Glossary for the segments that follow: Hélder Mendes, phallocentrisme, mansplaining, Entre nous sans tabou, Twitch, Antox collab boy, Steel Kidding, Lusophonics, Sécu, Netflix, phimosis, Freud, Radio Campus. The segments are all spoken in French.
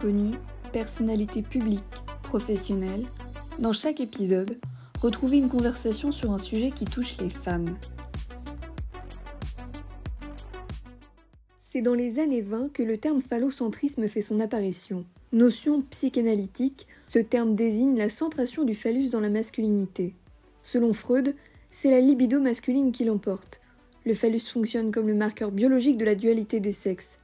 inconnus, personnalités publiques, professionnelles, dans chaque épisode, retrouvez une conversation sur un sujet qui touche les femmes. C'est dans les années 20 que le terme phallocentrisme fait son apparition. Notion psychanalytique, ce terme désigne la centration du phallus dans la masculinité. Selon Freud, c'est la libido masculine qui l'emporte. Le phallus fonctionne comme le marqueur biologique de la dualité des sexes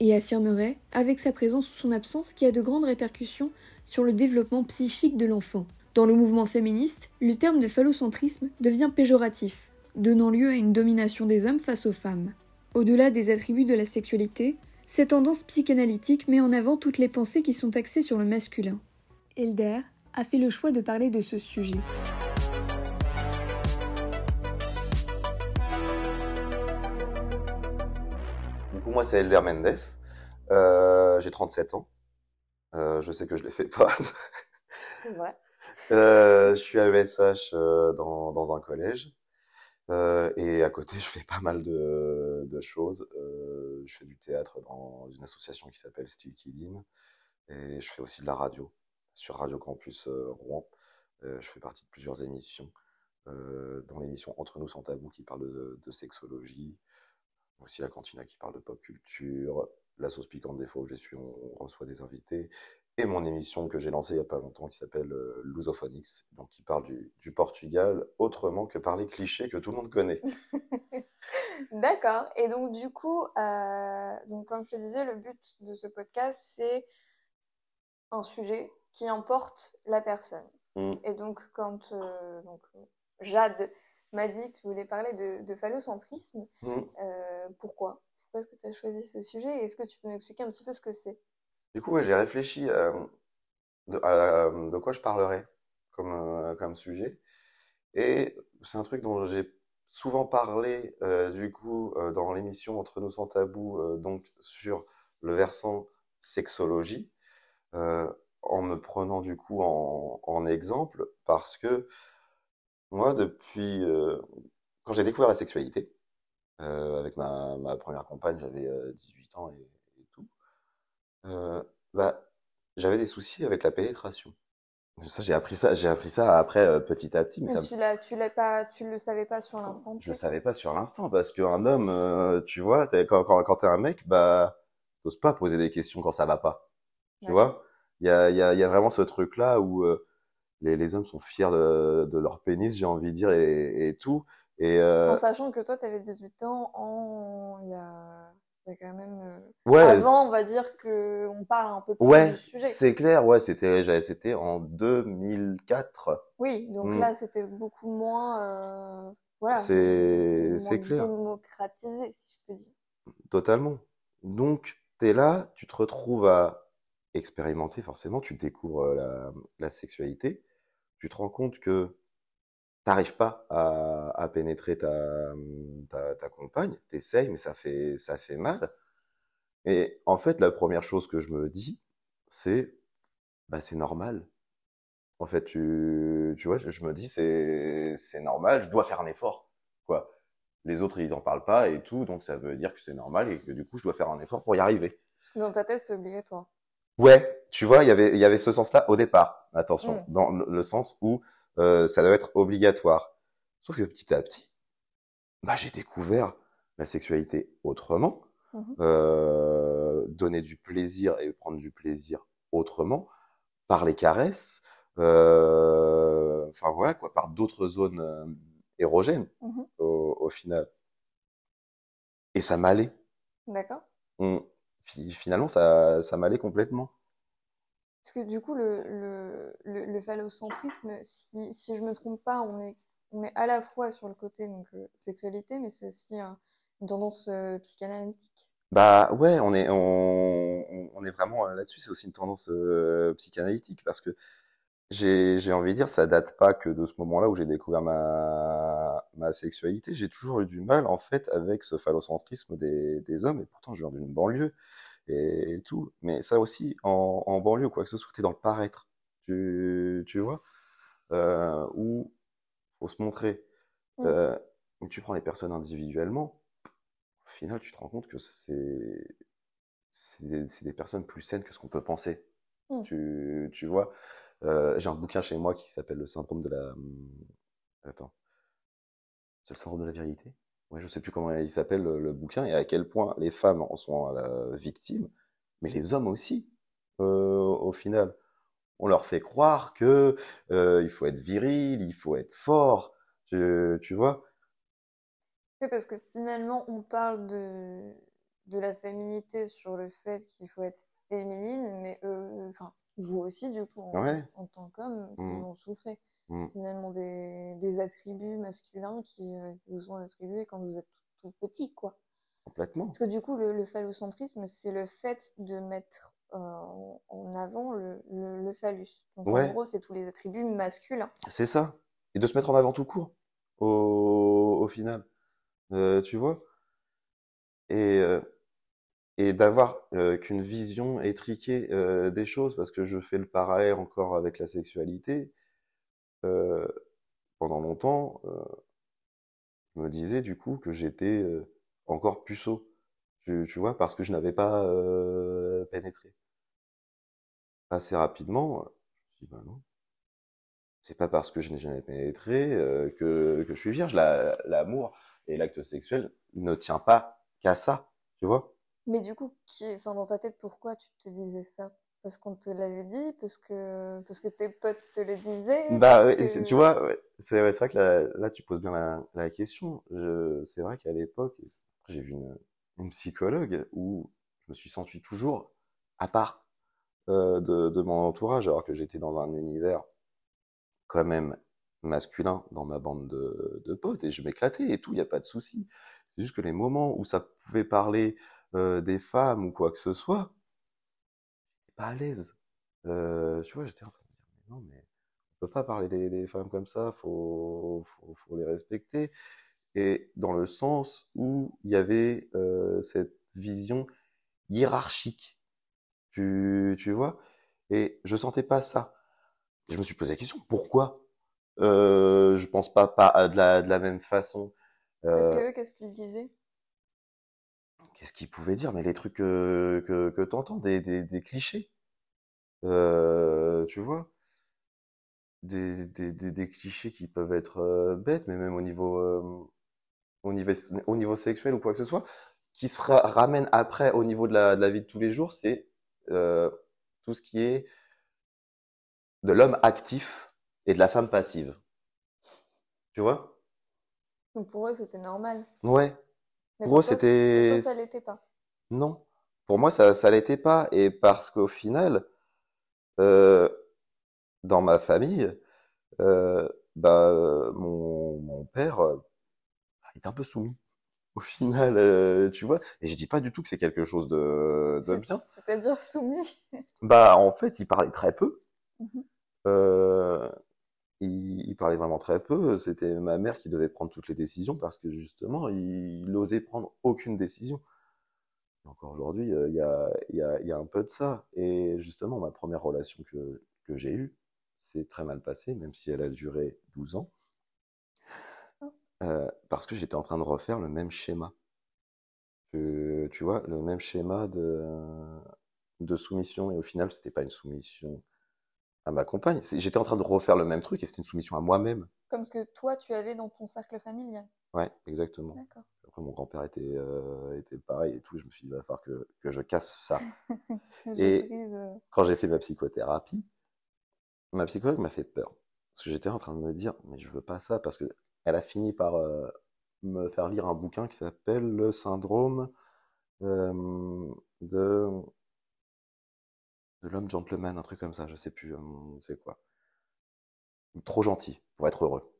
et affirmerait, avec sa présence ou son absence, qu'il y a de grandes répercussions sur le développement psychique de l'enfant. Dans le mouvement féministe, le terme de phallocentrisme devient péjoratif, donnant lieu à une domination des hommes face aux femmes. Au-delà des attributs de la sexualité, cette tendance psychanalytique met en avant toutes les pensées qui sont axées sur le masculin. Hélder a fait le choix de parler de ce sujet. Du coup, moi, c'est Hélder Mendes. J'ai 37 ans. Je sais que je ne les fais pas. C'est vrai. Je suis à ESH dans un collège. Et à côté, je fais pas mal de choses. Je fais du théâtre dans une association qui s'appelle Steel Kidding. Et je fais aussi de la radio sur Radio Campus Rouen. Je fais partie de plusieurs émissions, dont l'émission Entre nous sans tabou qui parle de sexologie, aussi la cantina qui parle de pop culture, la sauce piquante des fois où je suis, on reçoit des invités, et mon émission que j'ai lancée il n'y a pas longtemps qui s'appelle Lusophonics, donc qui parle du Portugal autrement que par les clichés que tout le monde connaît. D'accord. Et donc du coup, donc, comme je te disais, le but de ce podcast, c'est un sujet qui emporte la personne. Mmh. Et donc quand Jade m'a dit que tu voulais parler de phallocentrisme, pourquoi ? Pourquoi est-ce que tu as choisi ce sujet et est-ce que tu peux m'expliquer un petit peu ce que c'est ? Du coup, ouais, j'ai réfléchi de quoi je parlerais comme sujet. Et c'est un truc dont j'ai souvent parlé dans l'émission Entre nous sans tabou, donc sur le versant sexologie, en me prenant du coup en exemple, parce que moi, depuis quand j'ai découvert la sexualité, avec ma première compagne, j'avais 18 ans et tout, j'avais des soucis avec la pénétration. Ça, j'ai appris ça après, petit à petit. Mais tu le savais pas sur l'instant. Je le savais pas sur l'instant parce qu'un homme, tu vois, quand t'es un mec, t'oses pas poser des questions quand ça va pas. Tu vois, il y a vraiment ce truc là où les hommes sont fiers de leur pénis, j'ai envie de dire, et tout. Et en sachant que toi, t'avais 18 ans il y a quand même avant, on va dire que on parle un peu plus du sujet. C'est clair, c'était en 2004. Oui, donc là c'était beaucoup moins c'est clair, démocratisé, si je peux dire. Totalement. Donc t'es là, tu te retrouves à expérimenter, forcément, tu découvres la sexualité, tu te rends compte que t'arrives pas à pénétrer ta compagne, t'essayes, mais ça fait mal. Et en fait, la première chose que je me dis, c'est, c'est normal. En fait, tu vois, je me dis, c'est normal, je dois faire un effort, quoi. Les autres, ils en parlent pas et tout, donc ça veut dire que c'est normal et que du coup, je dois faire un effort pour y arriver. Parce que dans ta tête, c'est obligatoire. Ouais, tu vois, il y avait ce sens-là au départ. Attention, dans le sens où ça doit être obligatoire. Sauf que petit à petit, j'ai découvert la sexualité autrement, donner du plaisir et prendre du plaisir autrement, par les caresses, par d'autres zones érogènes au final. Et ça m'allait. D'accord. Finalement, ça m'allait complètement. Parce que du coup, le phallocentrisme, si je me trompe pas, on est à la fois sur le côté sexualité, mais c'est aussi une tendance psychanalytique. Ouais, on est vraiment là-dessus. C'est aussi une tendance psychanalytique parce que j'ai envie de dire, ça date pas que de ce moment-là où j'ai découvert ma sexualité. J'ai toujours eu du mal en fait avec ce phallocentrisme des hommes, et pourtant je viens d'une banlieue. Et tout, mais ça aussi en banlieue, quoi que ce soit, t'es dans le paraître, tu vois, où faut se montrer. Tu prends les personnes individuellement, au final tu te rends compte que c'est c'est des personnes plus saines que ce qu'on peut penser. Mmh. Tu vois, j'ai un bouquin chez moi qui s'appelle le syndrome de la... Attends. C'est le syndrome de la virilité ? Ouais, je ne sais plus comment il s'appelle le bouquin et à quel point les femmes en sont victimes, mais les hommes aussi, au final. On leur fait croire que il faut être viril, il faut être fort, tu vois. Oui, parce que finalement, on parle de la féminité sur le fait qu'il faut être féminine, mais enfin, vous aussi, du coup, en tant qu'homme, qui vont souffrir. Mmh. Finalement, des attributs masculins qui vous sont attribués quand vous êtes tout petit, quoi. Complètement. Parce que du coup, le phallocentrisme, c'est le fait de mettre en avant le phallus. Donc en gros, c'est tous les attributs masculins. C'est ça. Et de se mettre en avant tout court, au final. Tu vois, et d'avoir qu'une vision étriquée des choses, parce que je fais le parallèle encore avec la sexualité. Pendant longtemps, je me disais du coup que j'étais encore puceau, tu vois, parce que je n'avais pas pénétré. Assez rapidement, je me suis dit, bah non. C'est pas parce que je n'ai jamais pénétré que je suis vierge. L'amour et l'acte sexuel ne tient pas qu'à ça, tu vois. Mais du coup, dans ta tête, pourquoi tu te disais ça? Parce qu'on te l'avait dit, parce que tes potes te le disaient. Bah, que... tu vois, c'est vrai que là, tu poses bien la question. C'est vrai qu'à l'époque, j'ai vu une psychologue où je me suis senti toujours à part de mon entourage, alors que j'étais dans un univers quand même masculin dans ma bande de potes, et je m'éclatais et tout, il n'y a pas de souci. C'est juste que les moments où ça pouvait parler des femmes ou quoi que ce soit, j'étais pas à l'aise. Tu vois, j'étais en train de dire, mais non, mais on peut pas parler des femmes comme ça, faut les respecter. Et dans le sens où il y avait cette vision hiérarchique, tu vois, et je sentais pas ça. Je me suis posé la question, pourquoi je pense pas à de la même façon. Parce que eux, qu'est-ce qu'ils disaient? Qu'est-ce qu'ils pouvaient dire? Mais les trucs que t'entends, des clichés, tu vois, des clichés qui peuvent être bêtes, mais même au niveau sexuel ou quoi que ce soit, qui se ramènent après au niveau de la vie de tous les jours, c'est tout ce qui est de l'homme actif et de la femme passive. Tu vois? Donc pour eux, c'était normal. Ouais. Mais pour eux, c'était... Pour toi, ça l'était pas. Non. Pour moi, ça l'était pas. Et parce qu'au final, dans ma famille, mon père, il est un peu soumis. Au final, tu vois. Et je dis pas du tout que c'est quelque chose de bien. C'est-à-dire soumis. En fait, il parlait très peu. Mm-hmm. Il parlait vraiment très peu. C'était ma mère qui devait prendre toutes les décisions parce que justement, il n'osait prendre aucune décision. Encore aujourd'hui, il y a un peu de ça. Et justement, ma première relation que j'ai eue, c'est très mal passé, même si elle a duré 12 ans. Parce que j'étais en train de refaire le même schéma. Tu vois, le même schéma de soumission. Et au final, c'était pas une soumission à ma compagne. J'étais en train de refaire le même truc et c'était une soumission à moi-même. Comme que toi, tu avais dans ton cercle familial. Ouais, exactement. D'accord. Après, mon grand-père était pareil et tout. Je me suis dit, il va falloir que je casse ça. Quand j'ai fait ma psychothérapie, ma psychologue m'a fait peur. Parce que j'étais en train de me dire, mais je veux pas ça. Parce qu'elle a fini par me faire lire un bouquin qui s'appelle « Le syndrome de l'homme gentleman, un truc comme ça, je sais plus, c'est quoi. Trop gentil pour être heureux.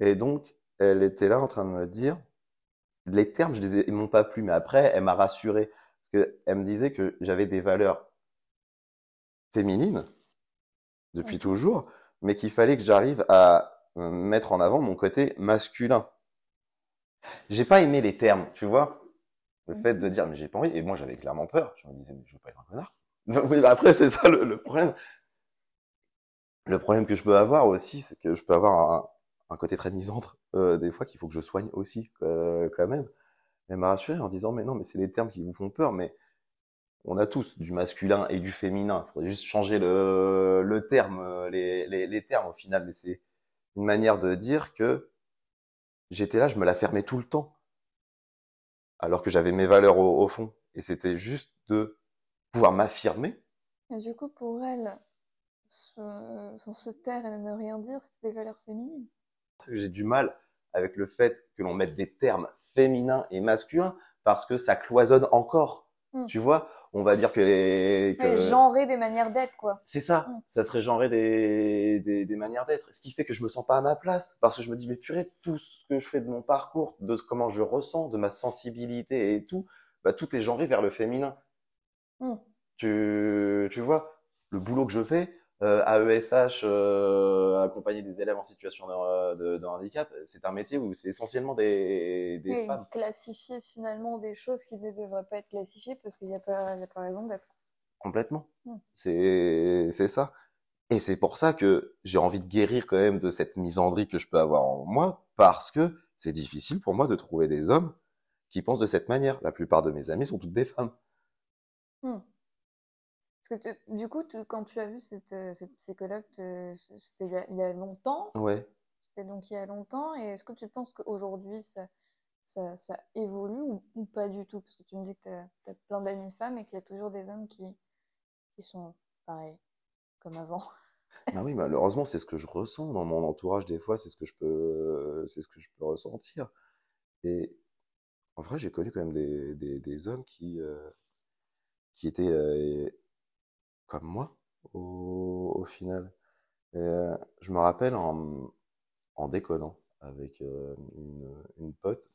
Et donc, elle était là en train de me dire, les termes, ils m'ont pas plu, mais après, elle m'a rassuré. Parce qu'elle me disait que j'avais des valeurs féminines, depuis toujours, mais qu'il fallait que j'arrive à mettre en avant mon côté masculin. J'ai pas aimé les termes, tu vois. Le fait de dire, mais j'ai pas envie. Et moi, j'avais clairement peur. Je me disais, mais je veux pas être un connard. Oui, après, c'est ça le problème. Le problème que je peux avoir aussi, c'est que je peux avoir un côté très misanthrope des fois qu'il faut que je soigne aussi, quand même. Elle m'a rassuré en disant, mais non, mais c'est les termes qui vous font peur, mais On a tous du masculin et du féminin. Il faudrait juste changer le terme, les termes au final. Mais c'est une manière de dire que j'étais là, je me la fermais tout le temps. Alors que j'avais mes valeurs au fond. Et c'était juste de pouvoir m'affirmer. Et du coup, pour elle, se taire et ne rien dire, c'est des valeurs féminines. J'ai du mal avec le fait que l'on mette des termes féminins et masculins parce que ça cloisonne encore. Mm. Tu vois, on va dire que genrer des manières d'être, quoi. C'est ça. Mm. Ça serait genrer des manières d'être. Ce qui fait que je me sens pas à ma place parce que je me dis, mais purée, tout ce que je fais de mon parcours, de comment je ressens, de ma sensibilité et tout, bah, tout est genré vers le féminin. Mm. Tu vois, le boulot que je fais, à ESH, accompagner des élèves en situation de handicap, c'est un métier où c'est essentiellement des femmes. Classifier finalement des choses qui ne devraient pas être classifiées parce qu'il n'y a pas raison d'être. Complètement. Mm. C'est ça. Et c'est pour ça que j'ai envie de guérir quand même de cette misandrie que je peux avoir en moi, parce que c'est difficile pour moi de trouver des hommes qui pensent de cette manière. La plupart de mes amis sont toutes des femmes. Mm. Du coup, quand tu as vu cette psychologue, c'était il y a longtemps. Ouais. C'était donc il y a longtemps. Et est-ce que tu penses qu'aujourd'hui, ça évolue ou pas du tout? Parce que tu me dis que tu as plein d'amis femmes et qu'il y a toujours des hommes qui sont pareils, comme avant. Bah oui, malheureusement, c'est ce que je ressens dans mon entourage des fois. C'est ce que je peux ressentir. Et en vrai, j'ai connu quand même des hommes qui étaient... comme moi, au final. Et, je me rappelle en déconnant avec une pote,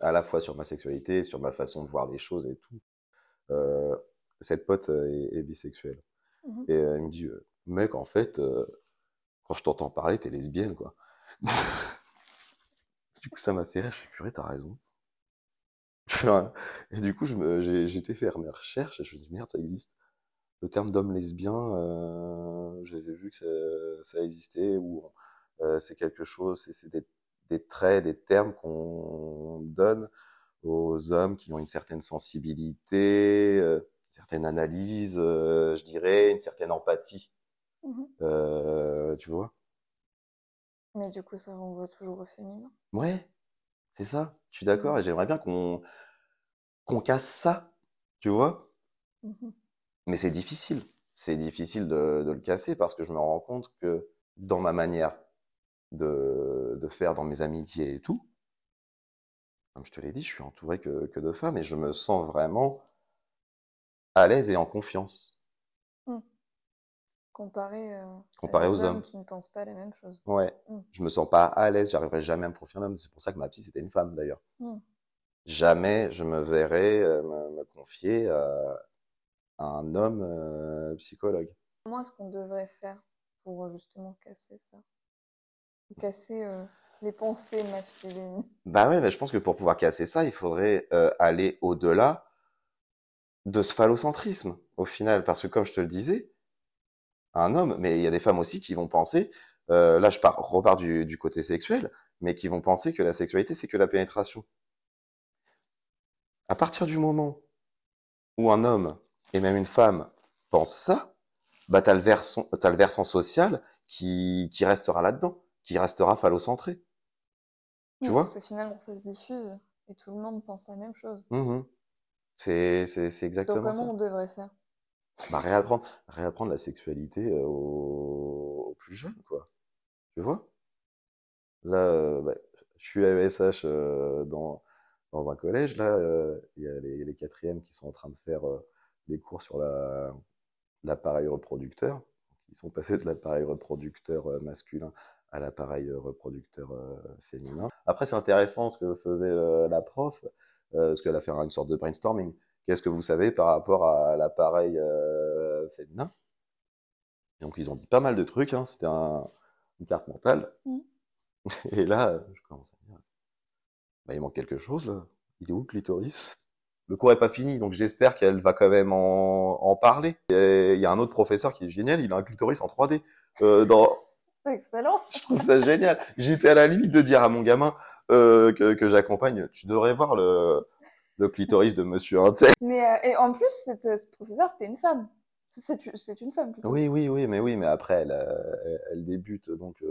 à la fois sur ma sexualité, sur ma façon de voir les choses et tout. Cette pote est bisexuelle. Mmh. Et elle me dit, mec, en fait, quand je t'entends parler, t'es lesbienne, quoi. Du coup, ça m'a fait rire, je suis purée, t'as raison. Et du coup, j'étais faire mes recherches et je me suis dit, merde, ça existe. Le terme d'homme lesbien, j'avais vu que ça existait, ou c'est quelque chose, c'est des traits, des termes qu'on donne aux hommes qui ont une certaine sensibilité, une certaine analyse, je dirais, une certaine empathie. Mmh. Tu vois? Mais du coup, ça renvoie toujours au féminin. Ouais, c'est ça, je suis d'accord. Et j'aimerais bien qu'on casse ça, tu vois. Mmh. Mais c'est difficile. C'est difficile de le casser parce que je me rends compte que dans ma manière de faire, dans mes amitiés et tout, comme je te l'ai dit, je suis entouré que de femmes et je me sens vraiment à l'aise et en confiance. Mmh. Comparé aux hommes qui ne pensent pas la même chose. Ouais, Je me sens pas à l'aise, j'arriverai jamais à me confier en homme. C'est pour ça que ma psy, c'était une femme d'ailleurs. Mm. Jamais je me verrais me confier à un homme psychologue. Comment est-ce qu'on devrait faire pour justement casser ça? Casser les pensées masculines? Bah ouais, mais je pense que pour pouvoir casser ça, il faudrait aller au-delà de ce phallocentrisme au final. Parce que comme je te le disais, un homme, mais il y a des femmes aussi qui vont penser, là je repars du côté sexuel, mais qui vont penser que la sexualité c'est que la pénétration. À partir du moment où un homme et même une femme pensent ça, bah t'as le versant social qui restera là-dedans, qui restera phallocentré. Tu vois? Parce que finalement ça se diffuse et tout le monde pense la même chose. Mmh. C'est exactement ça. Donc comment on devrait faire? Bah, réapprendre la sexualité aux plus jeunes, quoi. Tu vois? Là, je suis à ESH dans un collège. Là, il y a les quatrièmes qui sont en train de faire des cours sur l'appareil reproducteur. Ils sont passés de l'appareil reproducteur masculin à l'appareil reproducteur féminin. Après, c'est intéressant ce que faisait la prof, parce qu'elle a fait une sorte de brainstorming. Qu'est-ce que vous savez par rapport à l'appareil féminin? Donc, ils ont dit pas mal de trucs. Hein. C'était une carte mentale. Mmh. Et là, je commence à dire, il manque quelque chose, là. Il est où, le clitoris? Le cours n'est pas fini, donc j'espère qu'elle va quand même en parler. Il y a un autre professeur qui est génial. Il a un clitoris en 3D. C'est excellent. Je trouve ça génial. J'étais à la limite de dire à mon gamin que j'accompagne, tu devrais voir le clitoris de monsieur Intel. Mais et en plus, ce professeur, c'était une femme. C'est une femme plutôt. Oui, mais après, elle débute, donc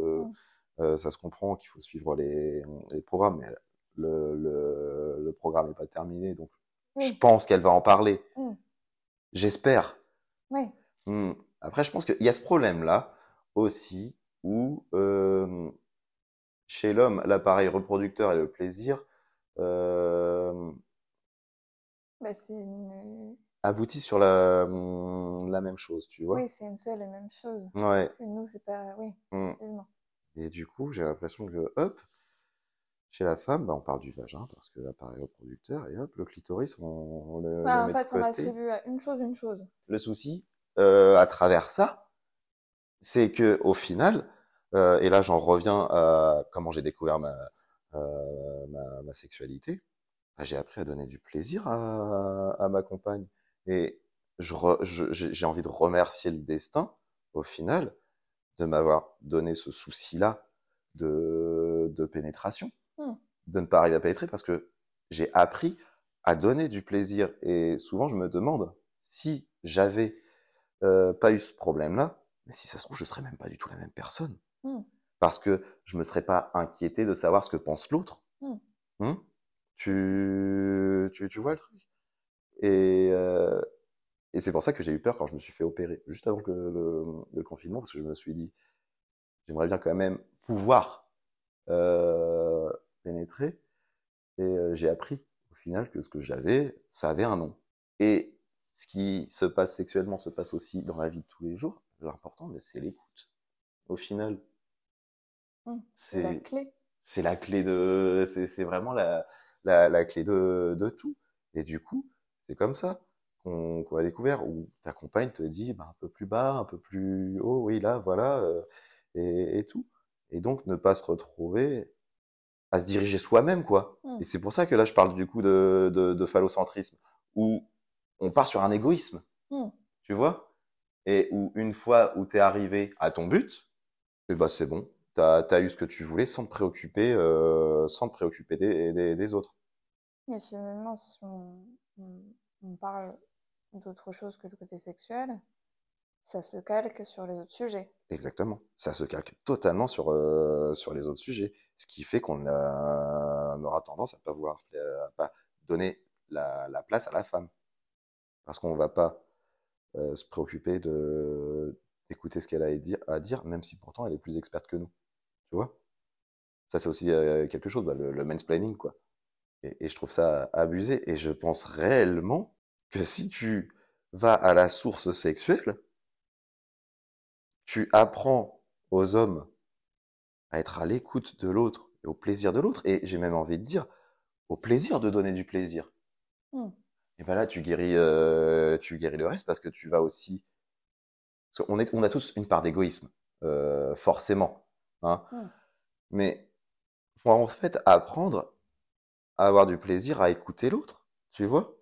ça se comprend qu'il faut suivre les programmes, mais le programme n'est pas terminé, donc je pense qu'elle va en parler. J'espère. Oui. Après, je pense qu'il y a ce problème-là aussi, où chez l'homme, l'appareil reproducteur et le plaisir aboutissent sur la même chose, tu vois. Oui, c'est une seule et même chose. Ouais. Nous, c'est pas... Oui, absolument. Et du coup, j'ai l'impression que, hop, chez la femme, bah, on parle du vagin, parce que l'appareil reproducteur, et hop, le clitoris, on le met en fait, on attribue à une chose. Le souci, à travers ça, c'est que au final, et là j'en reviens à comment j'ai découvert ma sexualité, bah, j'ai appris à donner du plaisir à ma compagne. Et j'ai envie de remercier le destin, au final, de m'avoir donné ce souci-là de pénétration, de ne pas arriver à pénétrer, parce que j'ai appris à donner du plaisir. Et souvent, je me demande si j'avais pas eu ce problème-là, mais si ça se trouve, je serais même pas du tout la même personne. Parce que je me serais pas inquiété de savoir ce que pense l'autre. Tu vois le truc. Et c'est pour ça que j'ai eu peur quand je me suis fait opérer, juste avant que le confinement, parce que je me suis dit, j'aimerais bien quand même pouvoir pénétrer. Et j'ai appris, au final, que ce que j'avais, ça avait un nom. Et ce qui se passe sexuellement se passe aussi dans la vie de tous les jours. L'important, c'est l'écoute. Au final, c'est la clé. C'est la clé de... C'est vraiment la clé de tout. Et du coup, c'est comme ça qu'on a découvert, où ta compagne te dit bah, un peu plus bas, un peu plus haut, oui, là, voilà, et tout. Et donc, ne pas se retrouver à se diriger soi-même, quoi. Et c'est pour ça que là, je parle du coup de phallocentrisme, où on part sur un égoïsme, tu vois, et où une fois où t'es arrivé à ton but, et bah, c'est bon, t'as eu ce que tu voulais sans te préoccuper, des autres. Mais finalement, si on parle d'autre chose que le côté sexuel, ça se calque sur les autres sujets. Exactement, ça se calque totalement sur les autres sujets, ce qui fait qu'on aura tendance à pas donner la place à la femme, parce qu'on ne va pas se préoccuper d'écouter ce qu'elle a à dire, même si pourtant elle est plus experte que nous, tu vois. Ça, c'est aussi quelque chose, bah, le mansplaining, quoi. Et je trouve ça abusé. Et je pense réellement que si tu vas à la source sexuelle, tu apprends aux hommes à être à l'écoute de l'autre et au plaisir de l'autre. Et j'ai même envie de dire, au plaisir de donner du plaisir. Et bien là, tu guéris le reste, parce que tu vas aussi... Parce qu'on a tous une part d'égoïsme, forcément. Hein. Mais il faut en fait apprendre... à avoir du plaisir, à écouter l'autre, tu vois,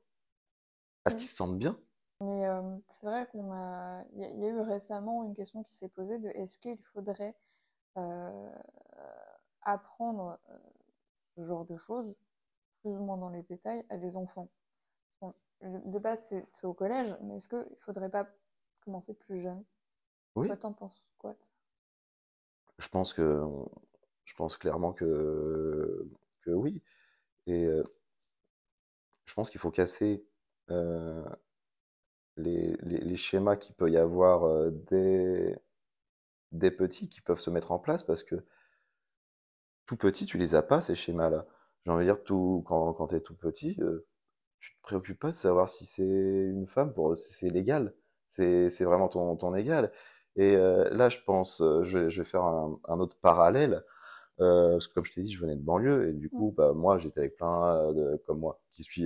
à ce qu'ils se sentent bien. Mais c'est vrai qu'il y a eu récemment une question qui s'est posée de est-ce qu'il faudrait apprendre ce genre de choses, plus ou moins dans les détails, à des enfants. Bon, de base, c'est au collège, mais est-ce qu'il ne faudrait pas commencer plus jeune? Oui. Toi, t'en penses quoi de ça? Je pense clairement que oui. Et je pense qu'il faut casser les schémas qu'il peut y avoir des petits qui peuvent se mettre en place, parce que tout petit, tu les as pas, ces schémas-là. J'ai envie de dire, quand tu es tout petit, tu te préoccupes pas de savoir si c'est une femme, si c'est l'égal. C'est vraiment ton égal. Et là, je pense, je vais faire un autre parallèle. Parce que comme je t'ai dit, je venais de banlieue, et du coup, bah, moi, j'étais avec plein de comme moi, qui suis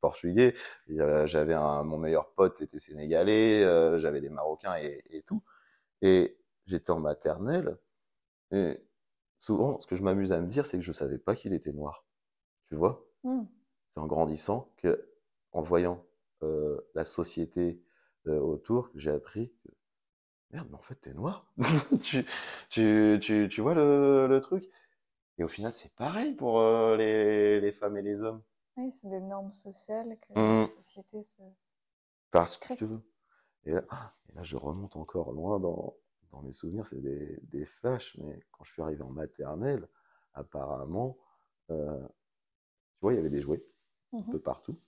portugais. J'avais mon meilleur pote était sénégalais, j'avais des Marocains et tout. Et j'étais en maternelle. Et souvent, ce que je m'amuse à me dire, c'est que je savais pas qu'il était noir. Tu vois? C'est en grandissant que, en voyant la société autour, que j'ai appris que merde, mais en fait, t'es noir. tu vois le truc. Et au final, c'est pareil pour les femmes et les hommes. Oui, c'est des normes sociales que la société se... Parce que... Et là, je remonte encore loin dans mes souvenirs, c'est des flashs, mais quand je suis arrivé en maternelle, apparemment, tu vois, il y avait des jouets, un peu partout.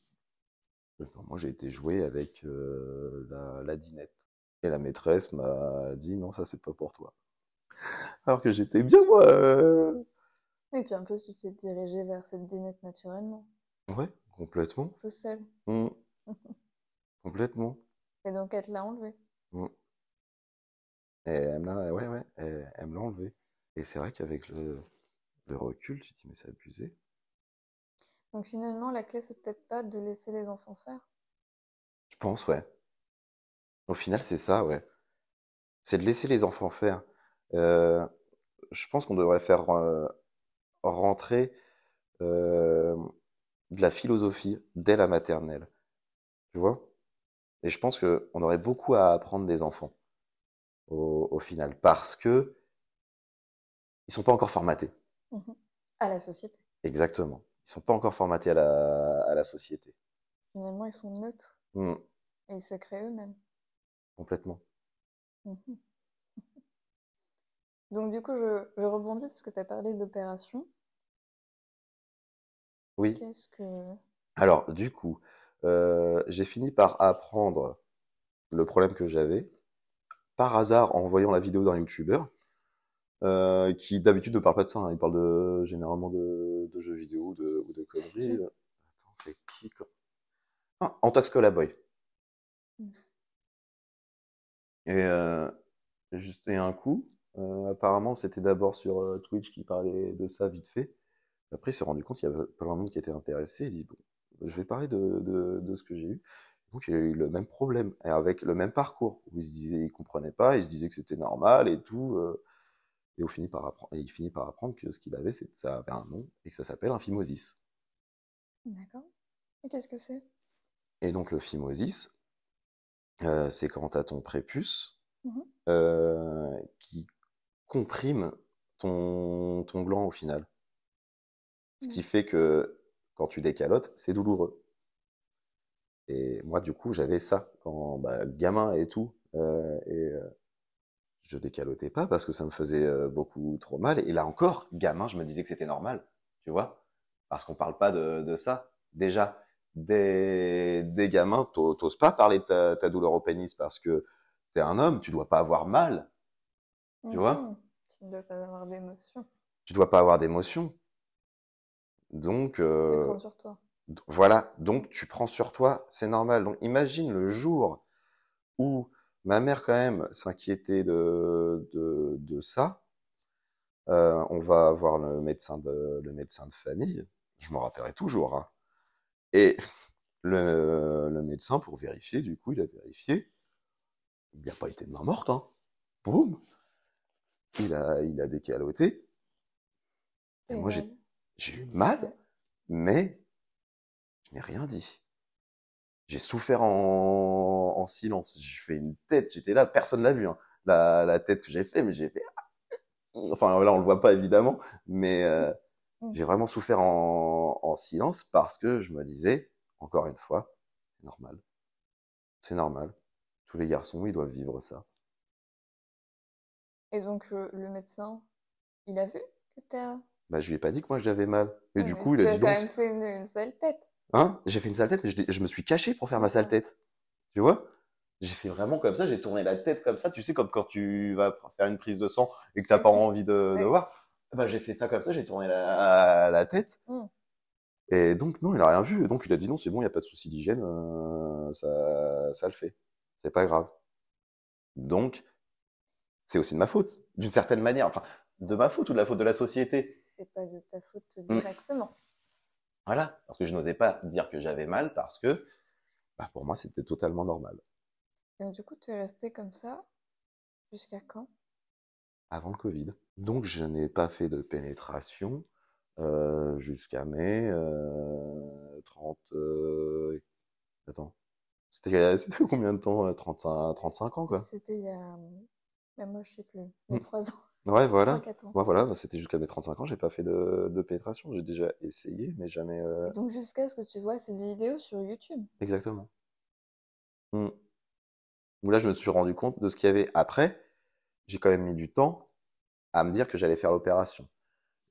Donc, moi, j'ai été jouer avec la dinette. Et la maîtresse m'a dit, non, ça, c'est pas pour toi. Alors que j'étais bien, moi. Et puis, un peu, tu t'es dirigé vers cette dinette naturellement. Ouais, complètement. Tout seul. Mmh. Complètement. Et donc, elle te l'a enlevé. Mmh. Et elle me l'a enlevé. Et c'est vrai qu'avec le recul, j'ai dit, mais c'est abusé. Donc finalement, la clé, c'est peut-être pas de laisser les enfants faire. Je pense, ouais. Au final, c'est ça, ouais. C'est de laisser les enfants faire. Je pense qu'on devrait faire rentrer de la philosophie dès la maternelle. Tu vois? Et je pense qu'on aurait beaucoup à apprendre des enfants, au final, parce que ils sont pas encore formatés. Mmh. À la société. Exactement. Ils sont pas encore formatés à la société. Finalement, ils sont neutres. Mmh. Et ils se créent eux-mêmes. Complètement. Mmh. Donc du coup, je rebondis parce que tu as parlé d'opération. Oui. Qu'est-ce que... Alors, du coup, j'ai fini par apprendre le problème que j'avais, par hasard en voyant la vidéo d'un youtubeur, qui d'habitude ne parle pas de ça, hein. Il parle généralement de jeux vidéo ou de conneries. Attends, c'est qui? Ah, Antox collab boy. Et un coup, apparemment c'était d'abord sur Twitch qui parlait de ça vite fait. Après il s'est rendu compte qu'il y avait plein de monde qui était intéressé. Il dit bon, je vais parler de ce que j'ai eu. Donc il a eu le même problème et avec le même parcours où il comprenait pas, il se disait que c'était normal et tout. Et il finit par apprendre que ce qu'il avait, c'est que ça avait un nom et que ça s'appelle un phimosis. D'accord. Et qu'est-ce que c'est? Et donc, le phimosis, c'est quand tu as ton prépuce qui comprime ton gland au final. Ce qui fait que quand tu décalotes, c'est douloureux. Et moi, du coup, j'avais ça quand gamin et tout. Je décalotais pas parce que ça me faisait beaucoup trop mal. Et là encore, gamin, je me disais que c'était normal, tu vois, parce qu'on parle pas de ça. Déjà, des gamins, t'oses pas parler de ta douleur au pénis parce que t'es un homme, tu dois pas avoir mal, tu vois. Tu ne dois pas avoir d'émotion. Tu dois pas avoir d'émotion. Donc, tu prends sur toi. Voilà, donc tu prends sur toi, c'est normal. Donc imagine le jour où ma mère, quand même, s'inquiétait de ça. On va voir le médecin de famille. Je m'en rappellerai toujours. Hein. Et le médecin, pour vérifier, du coup, il a vérifié. Il n'a pas été de main morte. Hein. Boum. Il a décaloté. Et moi, j'ai eu mal, mais je n'ai rien dit. J'ai souffert en silence. J'ai fait une tête, j'étais là, personne l'a vu, hein. La tête que j'ai fait, mais j'ai fait... Enfin, là, on le voit pas, évidemment, mais j'ai vraiment souffert en silence parce que je me disais, encore une fois, c'est normal. C'est normal. Tous les garçons, ils doivent vivre ça. Et donc, le médecin, il a vu que t'as... Bah, je lui ai pas dit que moi, j'avais mal. Et du coup, il a dit... Tu as quand même fait une sale tête. Hein, j'ai fait une sale tête, mais je me suis caché pour faire ma sale tête. Tu vois? J'ai fait vraiment comme ça, j'ai tourné la tête comme ça. Tu sais, comme quand tu vas faire une prise de sang et que t'as pas envie de voir. Bah, j'ai fait ça comme ça, j'ai tourné la tête. Mm. Et donc, non, il a rien vu. Et donc, il a dit non, c'est bon, il n'y a pas de souci d'hygiène, ça le fait. C'est pas grave. Donc, c'est aussi de ma faute, d'une certaine manière. Enfin, de ma faute ou de la faute de la société. C'est pas de ta faute directement. Voilà, parce que je n'osais pas dire que j'avais mal, parce que pour moi, c'était totalement normal. Et donc, du coup, tu es resté comme ça jusqu'à quand? Avant le Covid. Donc, je n'ai pas fait de pénétration jusqu'à mes 30... Attends, c'était combien de temps? 35 ans, quoi. C'était il y a... Moi, je sais plus, il y a 3 ans. Ouais, voilà. Moi, voilà, c'était jusqu'à mes 35 ans, j'ai pas fait de pénétration. J'ai déjà essayé, mais jamais. Donc, jusqu'à ce que tu vois ces vidéos sur YouTube. Exactement. Où là, je me suis rendu compte de ce qu'il y avait. Après, j'ai quand même mis du temps à me dire que j'allais faire l'opération.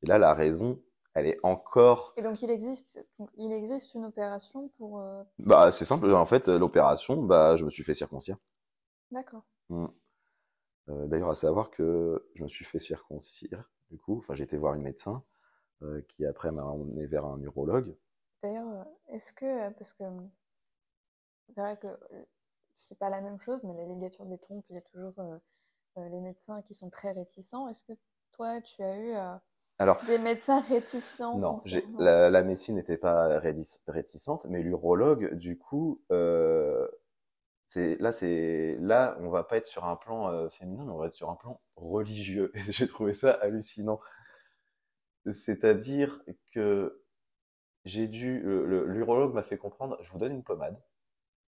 Et là, la raison, elle est encore... Et donc, il existe une opération pour... Bah, c'est simple. En fait, l'opération, bah, je me suis fait circoncire. D'accord. D'ailleurs, à savoir que je me suis fait circoncire, du coup. Enfin, j'ai été voir une médecin qui, après, m'a emmené vers un urologue. D'ailleurs, est-ce que... Parce que c'est vrai que c'est pas la même chose, mais la ligature des trompes, il y a toujours les médecins qui sont très réticents. Est-ce que toi, tu as eu... Alors, des médecins réticents? Non, la médecine n'était pas réticente, mais l'urologue, du coup, là, on va pas être sur un plan féminin, mais on va être sur un plan religieux. Et j'ai trouvé ça hallucinant. C'est-à-dire que l'urologue m'a fait comprendre, je vous donne une pommade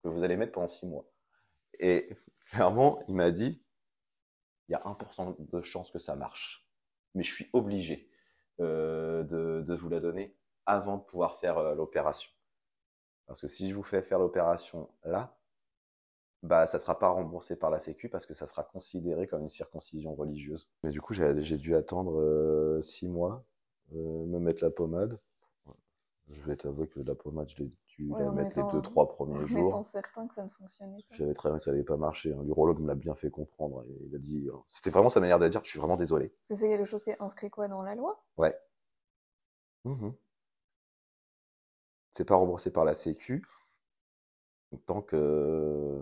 que vous allez mettre pendant 6 mois. Et clairement, il m'a dit, il y a 1% de chance que ça marche, mais je suis obligé. De vous la donner avant de pouvoir faire l'opération. Parce que si je vous fais faire l'opération là, bah, ça ne sera pas remboursé par la Sécu parce que ça sera considéré comme une circoncision religieuse. Mais du coup, j'ai dû attendre 6 mois, me mettre la pommade. Je vais t'avouer que la pommade, je l'ai dû la mettre les 2-3 premiers jours. En étant certain que ça ne fonctionnait pas. J'avais très bien que ça n'avait pas marché. L'urologue me l'a bien fait comprendre. Et il a dit... C'était vraiment sa manière de dire, je suis vraiment désolé. Parce que c'est quelque chose qui est inscrit quoi dans la loi ? Ouais. C'est pas remboursé par la Sécu. Tant que...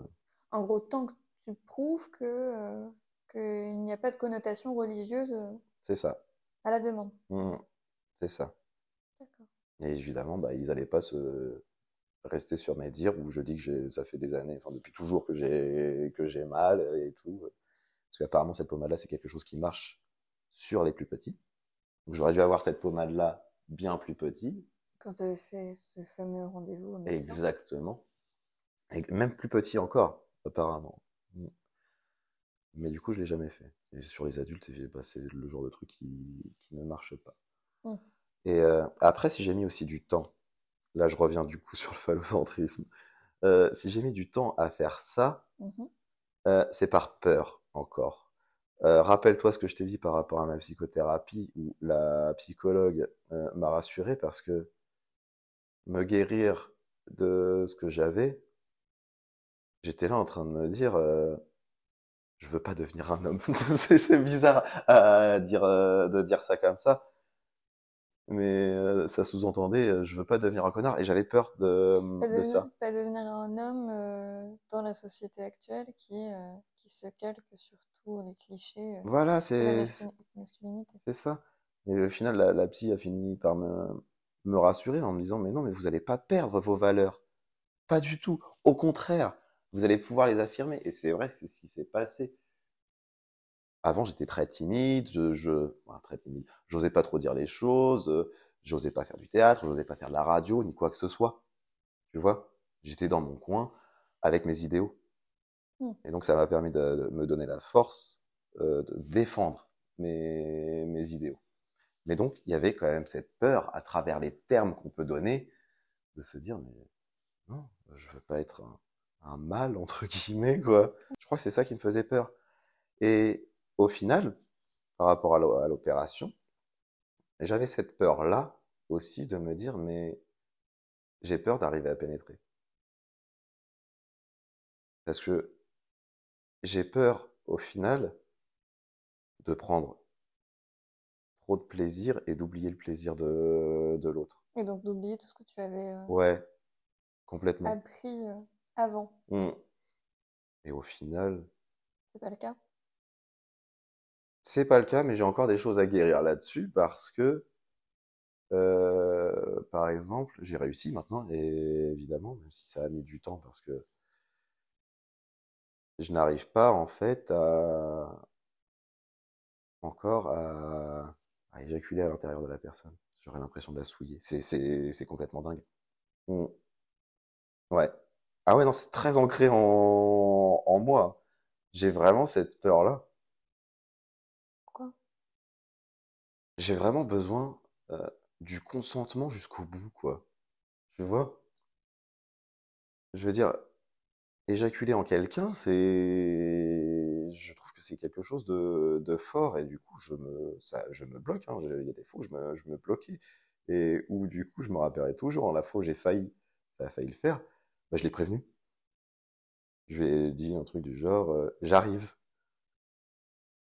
En gros, tant que tu prouves qu'il n'y a pas de connotation religieuse... C'est ça. À la demande. C'est ça. D'accord. Et évidemment, bah, ils n'allaient pas se rester sur mes dires où je dis que ça fait des années, enfin depuis toujours que j'ai mal et tout. Parce qu'apparemment, cette pommade-là, c'est quelque chose qui marche sur les plus petits. Donc, j'aurais dû avoir cette pommade-là bien plus petite. Quand tu avais fait ce fameux rendez-vous au médecin. Exactement. Et même plus petit encore, apparemment. Mais du coup, je ne l'ai jamais fait. Et sur les adultes, bah, c'est le genre de truc qui ne marche pas. Et après, si j'ai mis aussi du temps, là je reviens du coup sur le phallocentrisme, si j'ai mis du temps à faire ça, c'est par peur encore. Rappelle-toi ce que je t'ai dit par rapport à ma psychothérapie, où la psychologue m'a rassuré parce que me guérir de ce que j'avais, j'étais là en train de me dire... je veux pas devenir un homme. C'est bizarre de dire ça comme ça. Mais ça sous-entendait, je veux pas devenir un connard, et j'avais peur de ça. Pas devenir un homme dans la société actuelle qui se calque sur tous les clichés voilà, de la masculinité. C'est ça. Et au final, la psy a fini par me rassurer en me disant, mais non, mais vous allez pas perdre vos valeurs. Pas du tout. Au contraire, vous allez pouvoir les affirmer. Et c'est vrai, c'est ce qui s'est passé. Avant, j'étais très timide, j'osais pas trop dire les choses, j'osais pas faire du théâtre, j'osais pas faire de la radio, ni quoi que ce soit. Tu vois, j'étais dans mon coin avec mes idéaux. Et donc, ça m'a permis de me donner la force de défendre mes idéaux. Mais donc, il y avait quand même cette peur, à travers les termes qu'on peut donner, de se dire, mais non, je veux pas être un mâle, entre guillemets, quoi. Je crois que c'est ça qui me faisait peur. Et au final, par rapport à l'opération, j'avais cette peur-là aussi de me dire, mais j'ai peur d'arriver à pénétrer. Parce que j'ai peur, au final, de prendre trop de plaisir et d'oublier le plaisir de l'autre. Et donc d'oublier tout ce que tu avais complètement appris avant. Et au final... C'est pas le cas. C'est pas le cas, mais j'ai encore des choses à guérir là-dessus parce que, par exemple, j'ai réussi maintenant, et évidemment, même si ça a mis du temps, parce que je n'arrive pas en fait à éjaculer à l'intérieur de la personne. J'aurais l'impression de la souiller. C'est complètement dingue. Ouais. Ah ouais, non, c'est très ancré en moi. J'ai vraiment cette peur-là. j'ai vraiment besoin du consentement jusqu'au bout, quoi. Tu vois? Je veux dire, éjaculer en quelqu'un, c'est... Je trouve que c'est quelque chose de fort, et du coup, je me bloque. Hein. Il y a des fois où je me bloquais, et où du coup, je me rappellerai toujours. La fois où j'ai failli, ça a failli le faire, bah, je l'ai prévenu. Je lui ai dit un truc du genre, j'arrive.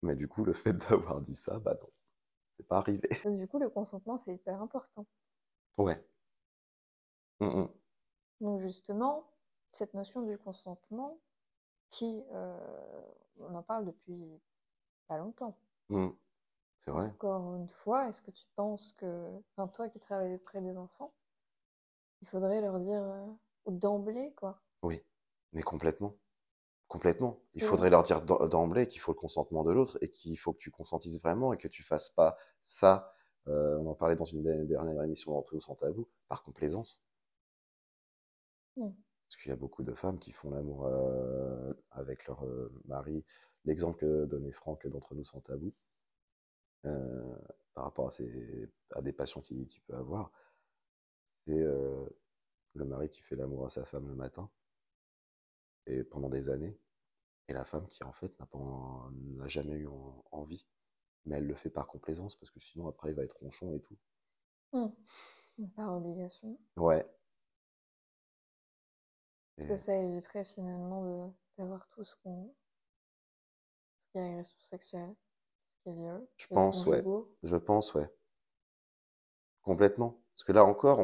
Mais du coup, le fait d'avoir dit ça, bah non, c'est pas arrivé. Donc, du coup, le consentement, c'est hyper important. Ouais. Donc justement, cette notion du consentement, qui, on en parle depuis pas longtemps. C'est vrai. Encore une fois, est-ce que tu penses que, enfin toi qui travailles auprès des enfants, il faudrait leur dire d'emblée, quoi. Oui, mais complètement. Complètement. Il faudrait leur dire d'emblée qu'il faut le consentement de l'autre et qu'il faut que tu consentisses vraiment et que tu fasses pas ça, on en parlait dans une dernière émission d'Entre nous sans tabou, par complaisance. Parce qu'il y a beaucoup de femmes qui font l'amour avec leur mari. L'exemple que donnait Franck d'Entre nous sans tabou, par rapport à des passions qu'il peut avoir, c'est le mari qui fait l'amour à sa femme le matin, et pendant des années, et la femme qui en fait n'a jamais eu envie, mais elle le fait par complaisance, parce que sinon après il va être ronchon et tout. Par obligation. Ouais. Est-ce que ça éviterait finalement d'avoir tout ce qui est agression sexuelle, ce qui est viol? Je pense, ouais. Complètement. Parce que là encore,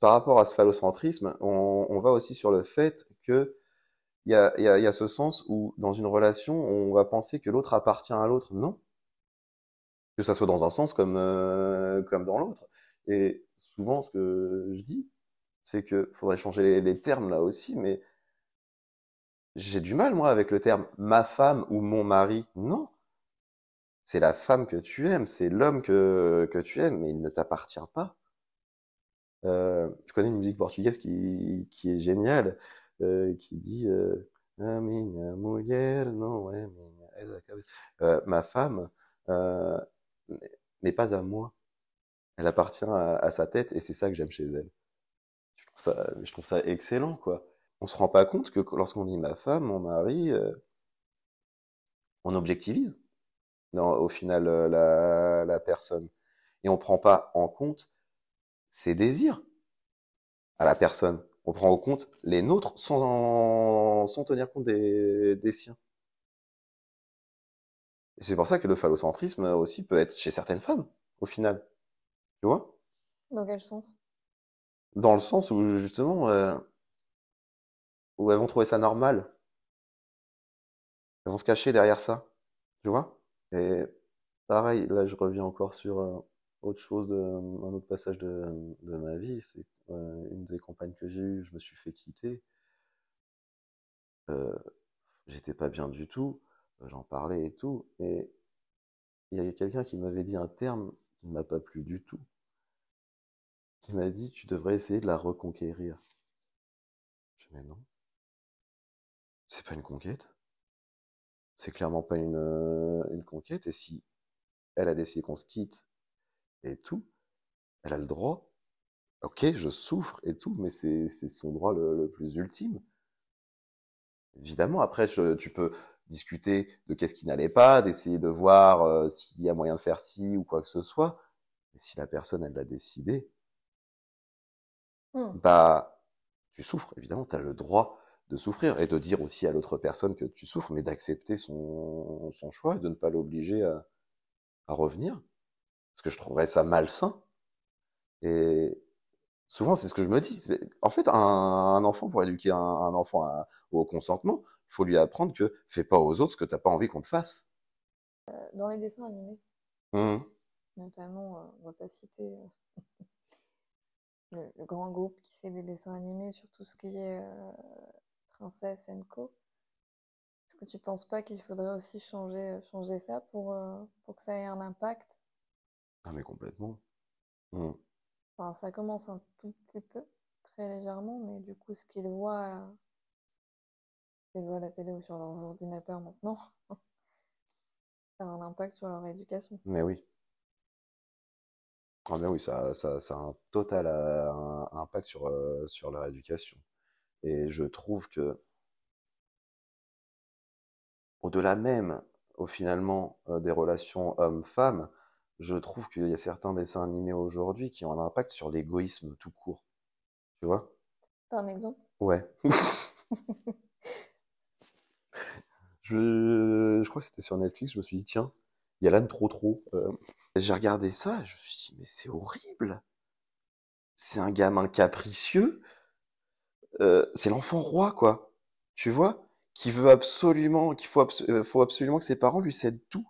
par rapport à ce phallocentrisme, on va aussi sur le fait que il y a ce sens où, dans une relation, on va penser que l'autre appartient à l'autre. Non. Que ça soit dans un sens comme dans l'autre. Et souvent, ce que je dis, c'est que faudrait changer les termes là aussi, mais j'ai du mal, moi, avec le terme « ma femme » ou « mon mari ». Non, c'est la femme que tu aimes, c'est l'homme que tu aimes, mais il ne t'appartient pas. Je connais une musique portugaise qui est géniale, qui dit « minha mulher não é minha ». Ma femme n'est pas à moi, elle appartient à sa tête, et c'est ça que j'aime chez elle. Je trouve ça excellent, quoi. On se rend pas compte que lorsqu'on dit ma femme, mon mari, on objectivise au final la personne. Et on prend pas en compte ses désirs à la personne. On prend en compte les nôtres sans tenir compte des siens. Et c'est pour ça que le phallocentrisme aussi peut être chez certaines femmes, au final. Tu vois? Dans quel sens? Dans le sens où, justement, où elles vont trouver ça normal. Elles vont se cacher derrière ça, tu vois? Et pareil, là, je reviens encore sur autre chose, un autre passage de ma vie. C'est une des compagnes que j'ai eues, je me suis fait quitter. J'étais pas bien du tout, j'en parlais et tout. Et il y avait quelqu'un qui m'avait dit un terme qui ne m'a pas plu du tout. Qui m'a dit, tu devrais essayer de la reconquérir. Je dis, mais non. C'est pas une conquête. C'est clairement pas une conquête. Et si elle a décidé qu'on se quitte et tout, elle a le droit. Ok, je souffre et tout, mais c'est son droit le plus ultime. Évidemment, après, tu peux discuter de qu'est-ce qui n'allait pas, d'essayer de voir s'il y a moyen de faire ci ou quoi que ce soit. Mais si la personne, elle l'a décidé, bah, tu souffres, évidemment, tu as le droit de souffrir et de dire aussi à l'autre personne que tu souffres, mais d'accepter son choix et de ne pas l'obliger à revenir, parce que je trouverais ça malsain. Et souvent, c'est ce que je me dis. En fait, un enfant, pour éduquer un enfant au consentement, il faut lui apprendre que fais pas aux autres ce que tu n'as pas envie qu'on te fasse. Dans les dessins animés, notamment, on va pas citer... Le grand groupe qui fait des dessins animés sur tout ce qui est Princesse & Co. Est-ce que tu penses pas qu'il faudrait aussi changer ça pour que ça ait un impact? Ah mais complètement. Enfin, ça commence un tout petit peu, très légèrement, mais du coup, ce qu'ils voient à la télé ou sur leurs ordinateurs maintenant, ça a un impact sur leur éducation. Mais oui. Quand bien oui, ça a un total impact sur leur éducation. Et je trouve que, au-delà même, finalement, des relations hommes-femmes, je trouve qu'il y a certains dessins animés aujourd'hui qui ont un impact sur l'égoïsme tout court. Tu vois? T'as un exemple? Ouais. Je crois que c'était sur Netflix, je me suis dit, tiens, il y a là de trop. J'ai regardé ça, je me suis dit, mais c'est horrible. C'est un gamin capricieux. C'est l'enfant roi, quoi. Tu vois? Qui veut absolument, qu'il faut absolument que ses parents lui cèdent tout.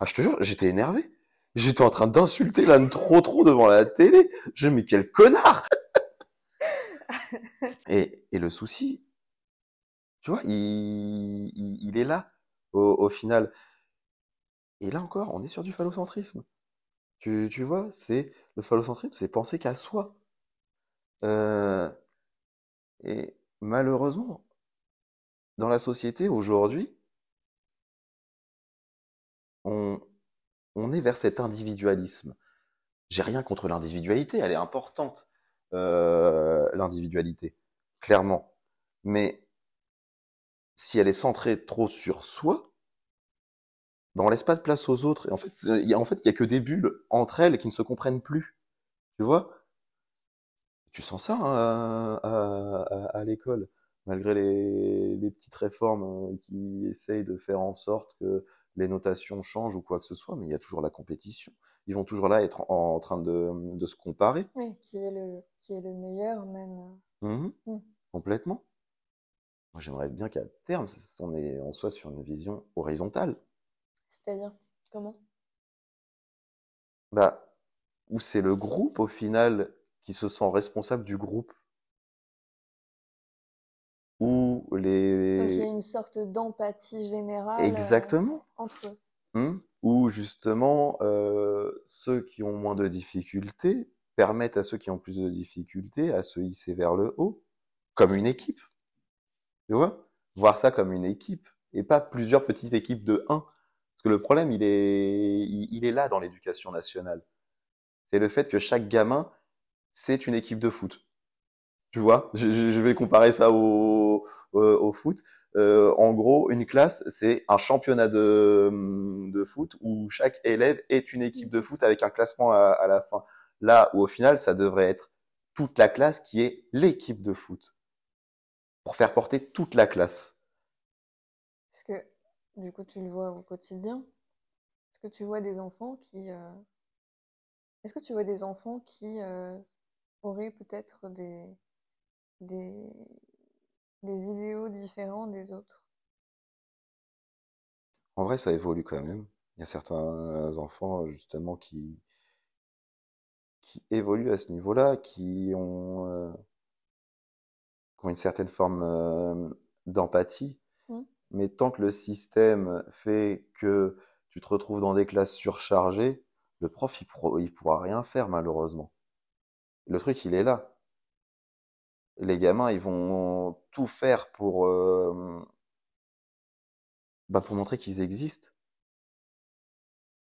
Ah, je te jure, j'étais énervé. J'étais en train d'insulter l'âne trop devant la télé. Mais quel connard! Et le souci, tu vois, il est là, au final. Et là encore, on est sur du phallocentrisme. Tu vois, c'est le phallocentrisme, c'est penser qu'à soi. Et malheureusement, dans la société, aujourd'hui, on est vers cet individualisme. J'ai rien contre l'individualité, elle est importante, l'individualité, clairement. Mais si elle est centrée trop sur soi, ben on laisse pas de place aux autres. Et en fait, il y a que des bulles entre elles qui ne se comprennent plus. Tu vois? Tu sens ça, hein, à l'école, malgré les petites réformes qui essayent de faire en sorte que les notations changent ou quoi que ce soit, mais il y a toujours la compétition. Ils vont toujours là être en train de se comparer. Oui, qui est le meilleur même. Complètement. Moi, j'aimerais bien qu'à terme, on soit sur une vision horizontale. C'est-à-dire, comment? Bah, où c'est le groupe, au final, qui se sent responsable du groupe. Ou les... Donc, il y a une sorte d'empathie générale. Exactement. Entre eux. Ou justement, ceux qui ont moins de difficultés permettent à ceux qui ont plus de difficultés à se hisser vers le haut, comme une équipe. Tu vois? Voir ça comme une équipe, et pas plusieurs petites équipes de 1. Parce que le problème, il est là dans l'éducation nationale. C'est le fait que chaque gamin, c'est une équipe de foot. Tu vois, je vais comparer ça au foot. En gros, une classe, c'est un championnat de foot où chaque élève est une équipe de foot avec un classement à la fin. Là où au final, ça devrait être toute la classe qui est l'équipe de foot. Pour faire porter toute la classe. Parce que, du coup, tu le vois au quotidien. Est-ce que tu vois des enfants qui... auraient peut-être des idéaux différents des autres? En vrai, ça évolue quand même. Il y a certains enfants, justement, qui évoluent à ce niveau-là, qui ont une certaine forme d'empathie. Mais tant que le système fait que tu te retrouves dans des classes surchargées, le prof, il pourra rien faire, malheureusement. Le truc, il est là. Les gamins, ils vont tout faire pour montrer qu'ils existent.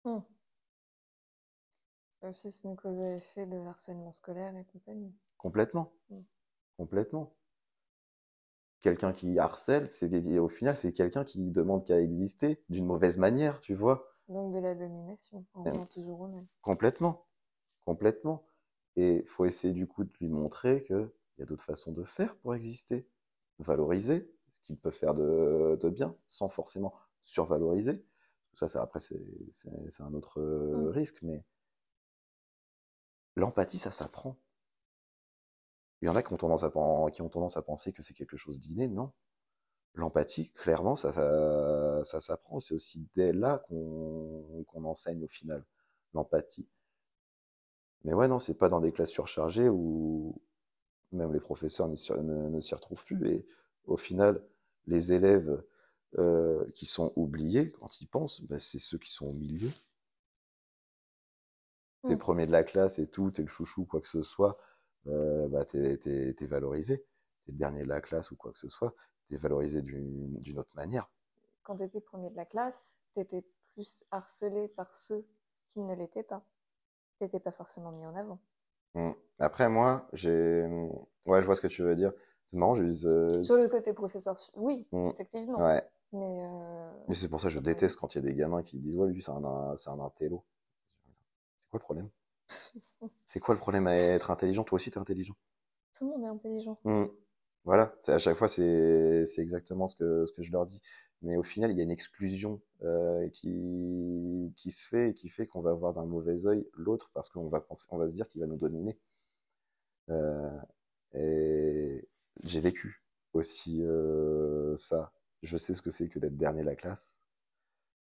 Ça aussi, c'est une cause à effet de harcèlement scolaire et compagnie. Complètement. Complètement. Quelqu'un qui harcèle, au final, c'est quelqu'un qui demande qu'à exister d'une mauvaise manière, tu vois. Donc de la domination, on revient toujours au même. Complètement. Et il faut essayer du coup de lui montrer qu'il y a d'autres façons de faire pour exister. Valoriser ce qu'il peut faire de bien, sans forcément survaloriser. Ça après, c'est un autre risque, mais l'empathie, ça s'apprend. Il y en a qui ont tendance à penser que c'est quelque chose d'inné. Non. L'empathie, clairement, ça s'apprend. C'est aussi dès là qu'on enseigne au final l'empathie. Mais ouais, non, c'est pas dans des classes surchargées où même les professeurs ne s'y retrouvent plus. Et au final, les élèves qui sont oubliés, quand ils pensent, c'est ceux qui sont au milieu. T'es premier de la classe et tout, t'es le chouchou, quoi que ce soit, t'es valorisé. T'es le dernier de la classe ou quoi que ce soit, t'es valorisé d'une autre manière. Quand t'étais premier de la classe, t'étais plus harcelé par ceux qui ne l'étaient pas. t'étais pas forcément mis en avant. Après, moi, j'ai... Ouais, je vois ce que tu veux dire. C'est marrant, j'use... Sur le côté professeur, oui, effectivement. Ouais. Mais c'est pour ça que je déteste quand il y a des gamins qui disent « Ouais, lui, c'est un intello. » C'est quoi le problème? C'est quoi le problème à être intelligent? Toi aussi, t'es intelligent. Tout le monde est intelligent. Voilà, à chaque fois, c'est exactement ce que je leur dis. Mais au final, il y a une exclusion qui se fait et qui fait qu'on va voir d'un mauvais œil l'autre parce qu'on va penser, on va se dire qu'il va nous dominer. Et j'ai vécu aussi ça. Je sais ce que c'est que d'être dernier de la classe.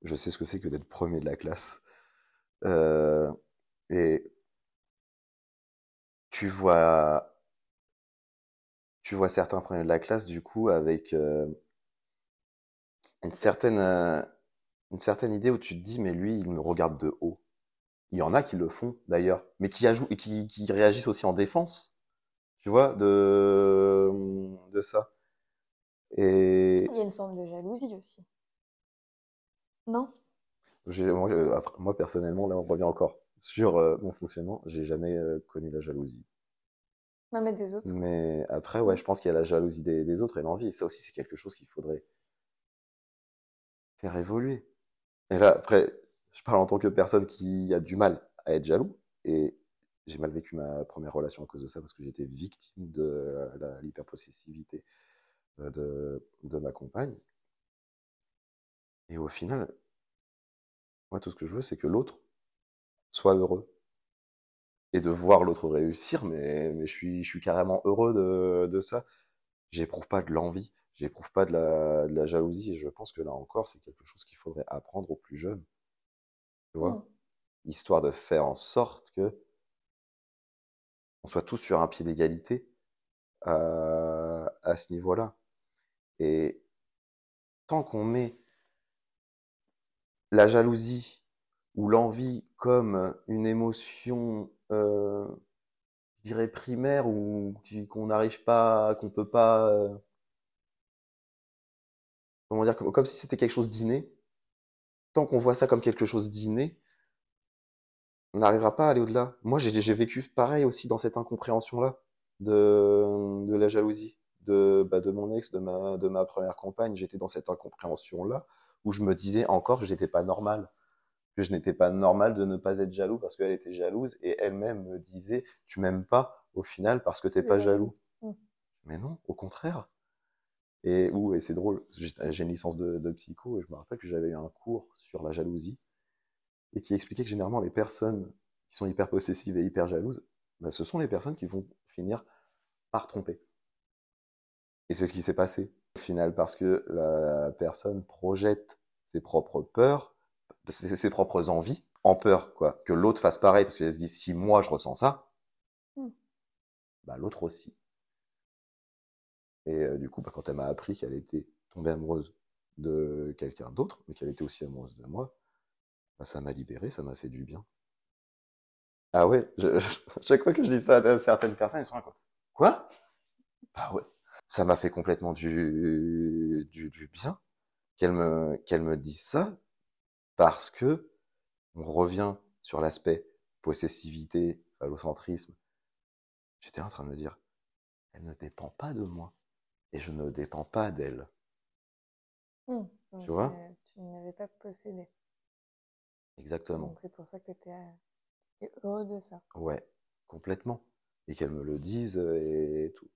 Je sais ce que c'est que d'être premier de la classe. Et tu vois certains premiers de la classe, du coup, avec une certaine idée où tu te dis, mais lui, il me regarde de haut. Il y en a qui le font, d'ailleurs, mais qui réagissent aussi en défense, tu vois, de ça. Et... Il y a une forme de jalousie aussi. Non? Moi, personnellement, là, on revient encore sur mon fonctionnement. J'ai jamais connu la jalousie. Non, mais des autres. Mais après, ouais, je pense qu'il y a la jalousie des autres et l'envie. Et ça aussi, c'est quelque chose qu'il faudrait faire évoluer. Et là, après, je parle en tant que personne qui a du mal à être jaloux. Et j'ai mal vécu ma première relation à cause de ça parce que j'étais victime de l'hyperpossessivité de ma compagne. Et au final, moi, tout ce que je veux, c'est que l'autre soit heureux. Et de voir l'autre réussir, mais je suis carrément heureux de ça. J'éprouve pas de l'envie, j'éprouve pas de la jalousie, et je pense que là encore, c'est quelque chose qu'il faudrait apprendre aux plus jeunes. Tu vois? Histoire de faire en sorte que on soit tous sur un pied d'égalité à ce niveau-là. Et tant qu'on met la jalousie ou l'envie comme une émotion je dirais primaire ou qu'on n'arrive pas, qu'on peut pas comment dire, comme si c'était quelque chose d'inné. Tant qu'on voit ça comme quelque chose d'inné, on n'arrivera pas à aller au-delà. Moi, j'ai vécu pareil aussi dans cette incompréhension-là de la jalousie de mon ex, de ma première compagne. J'étais dans cette incompréhension-là où je me disais encore que j'étais pas normal. Que je n'étais pas normal de ne pas être jaloux parce qu'elle était jalouse et elle-même me disait « tu m'aimes pas au final parce que t'es pas jaloux ». Mais non, au contraire. Et c'est drôle, j'ai une licence de psycho et je me rappelle que j'avais eu un cours sur la jalousie et qui expliquait que généralement les personnes qui sont hyper possessives et hyper jalouses, bah, ce sont les personnes qui vont finir par tromper. Et c'est ce qui s'est passé au final parce que la personne projette ses propres peurs, ses propres envies, en peur quoi, que l'autre fasse pareil, parce qu'elle se dit si moi je ressens ça, bah l'autre aussi. Et du coup, bah, quand elle m'a appris qu'elle était tombée amoureuse de quelqu'un d'autre, mais qu'elle était aussi amoureuse de moi, bah, ça m'a libéré, ça m'a fait du bien. Ah ouais, chaque fois que je dis ça à certaines personnes, ils sont là quoi ? Bah ouais, ça m'a fait complètement du bien qu'elle me dise ça. Parce que on revient sur l'aspect possessivité, phallocentrisme. J'étais en train de me dire, elle ne dépend pas de moi et je ne dépends pas d'elle. Tu vois ? Tu ne m'avais pas possédé. Exactement. Donc c'est pour ça que tu étais heureux de ça. Ouais, complètement. Et qu'elle me le dise et tout.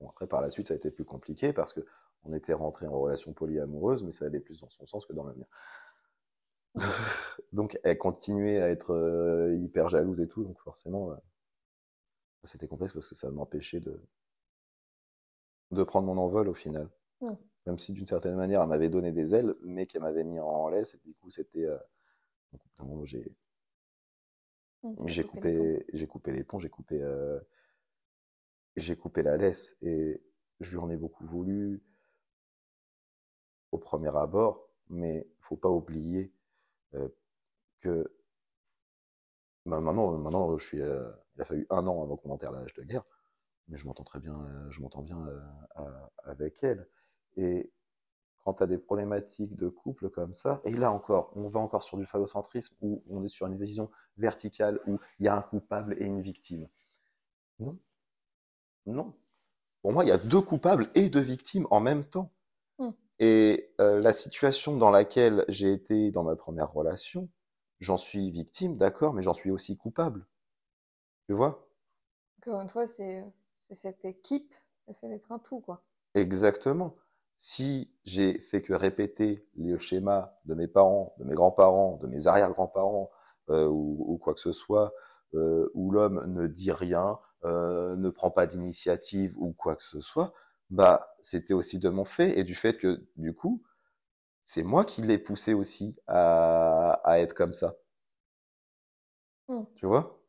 Bon, après, par la suite, ça a été plus compliqué parce que on était rentré en relation polyamoureuse, mais ça allait plus dans son sens que dans le mien. Donc elle continuait à être hyper jalouse et tout, donc forcément c'était complexe parce que ça m'empêchait de prendre mon envol au final. Même si d'une certaine manière elle m'avait donné des ailes, mais qu'elle m'avait mis en laisse, et du coup c'était donc, j'ai coupé la laisse, et je lui en ai beaucoup voulu au premier abord, mais faut pas oublier que bah, maintenant je suis il a fallu 1 an avant qu'on enterre la hache de guerre, mais je m'entends bien avec elle, et quand tu as des problématiques de couple comme ça, et là encore, on va encore sur du phallocentrisme où on est sur une vision verticale où il y a un coupable et une victime. Non. Non. Pour moi, il y a deux coupables et deux victimes en même temps. Mmh. Et la situation dans laquelle j'ai été dans ma première relation, j'en suis victime, d'accord, mais j'en suis aussi coupable. Tu vois? Encore une fois, c'est cette équipe, le fait d'être un tout, quoi. Exactement. Si j'ai fait que répéter les schémas de mes parents, de mes grands-parents, de mes arrière-grands-parents, ou quoi que ce soit, où l'homme ne dit rien, ne prend pas d'initiative ou quoi que ce soit, bah c'était aussi de mon fait et du fait que du coup c'est moi qui l'ai poussé aussi à être comme ça. Mmh. Tu vois?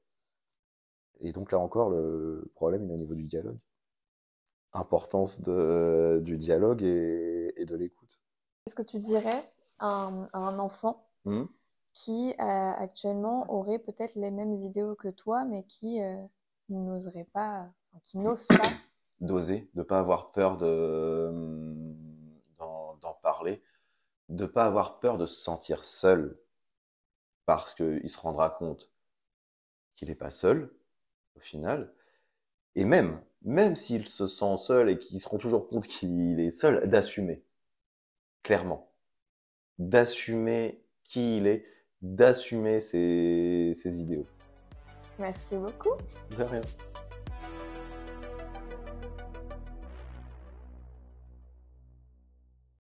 Et donc là encore le problème il est au niveau du dialogue. Importance du dialogue et de l'écoute. Qu'est-ce que tu dirais à un enfant mmh. qui actuellement aurait peut-être les mêmes idéaux que toi mais qui n'oserait pas, qui n'ose pas d'oser, de ne pas avoir peur d'en parler, de ne pas avoir peur de se sentir seul, parce qu'il se rendra compte qu'il n'est pas seul, au final, et même s'il se sent seul et qu'il se rend toujours compte qu'il est seul, d'assumer, clairement, d'assumer qui il est, d'assumer ses idéaux. Merci beaucoup. De rien.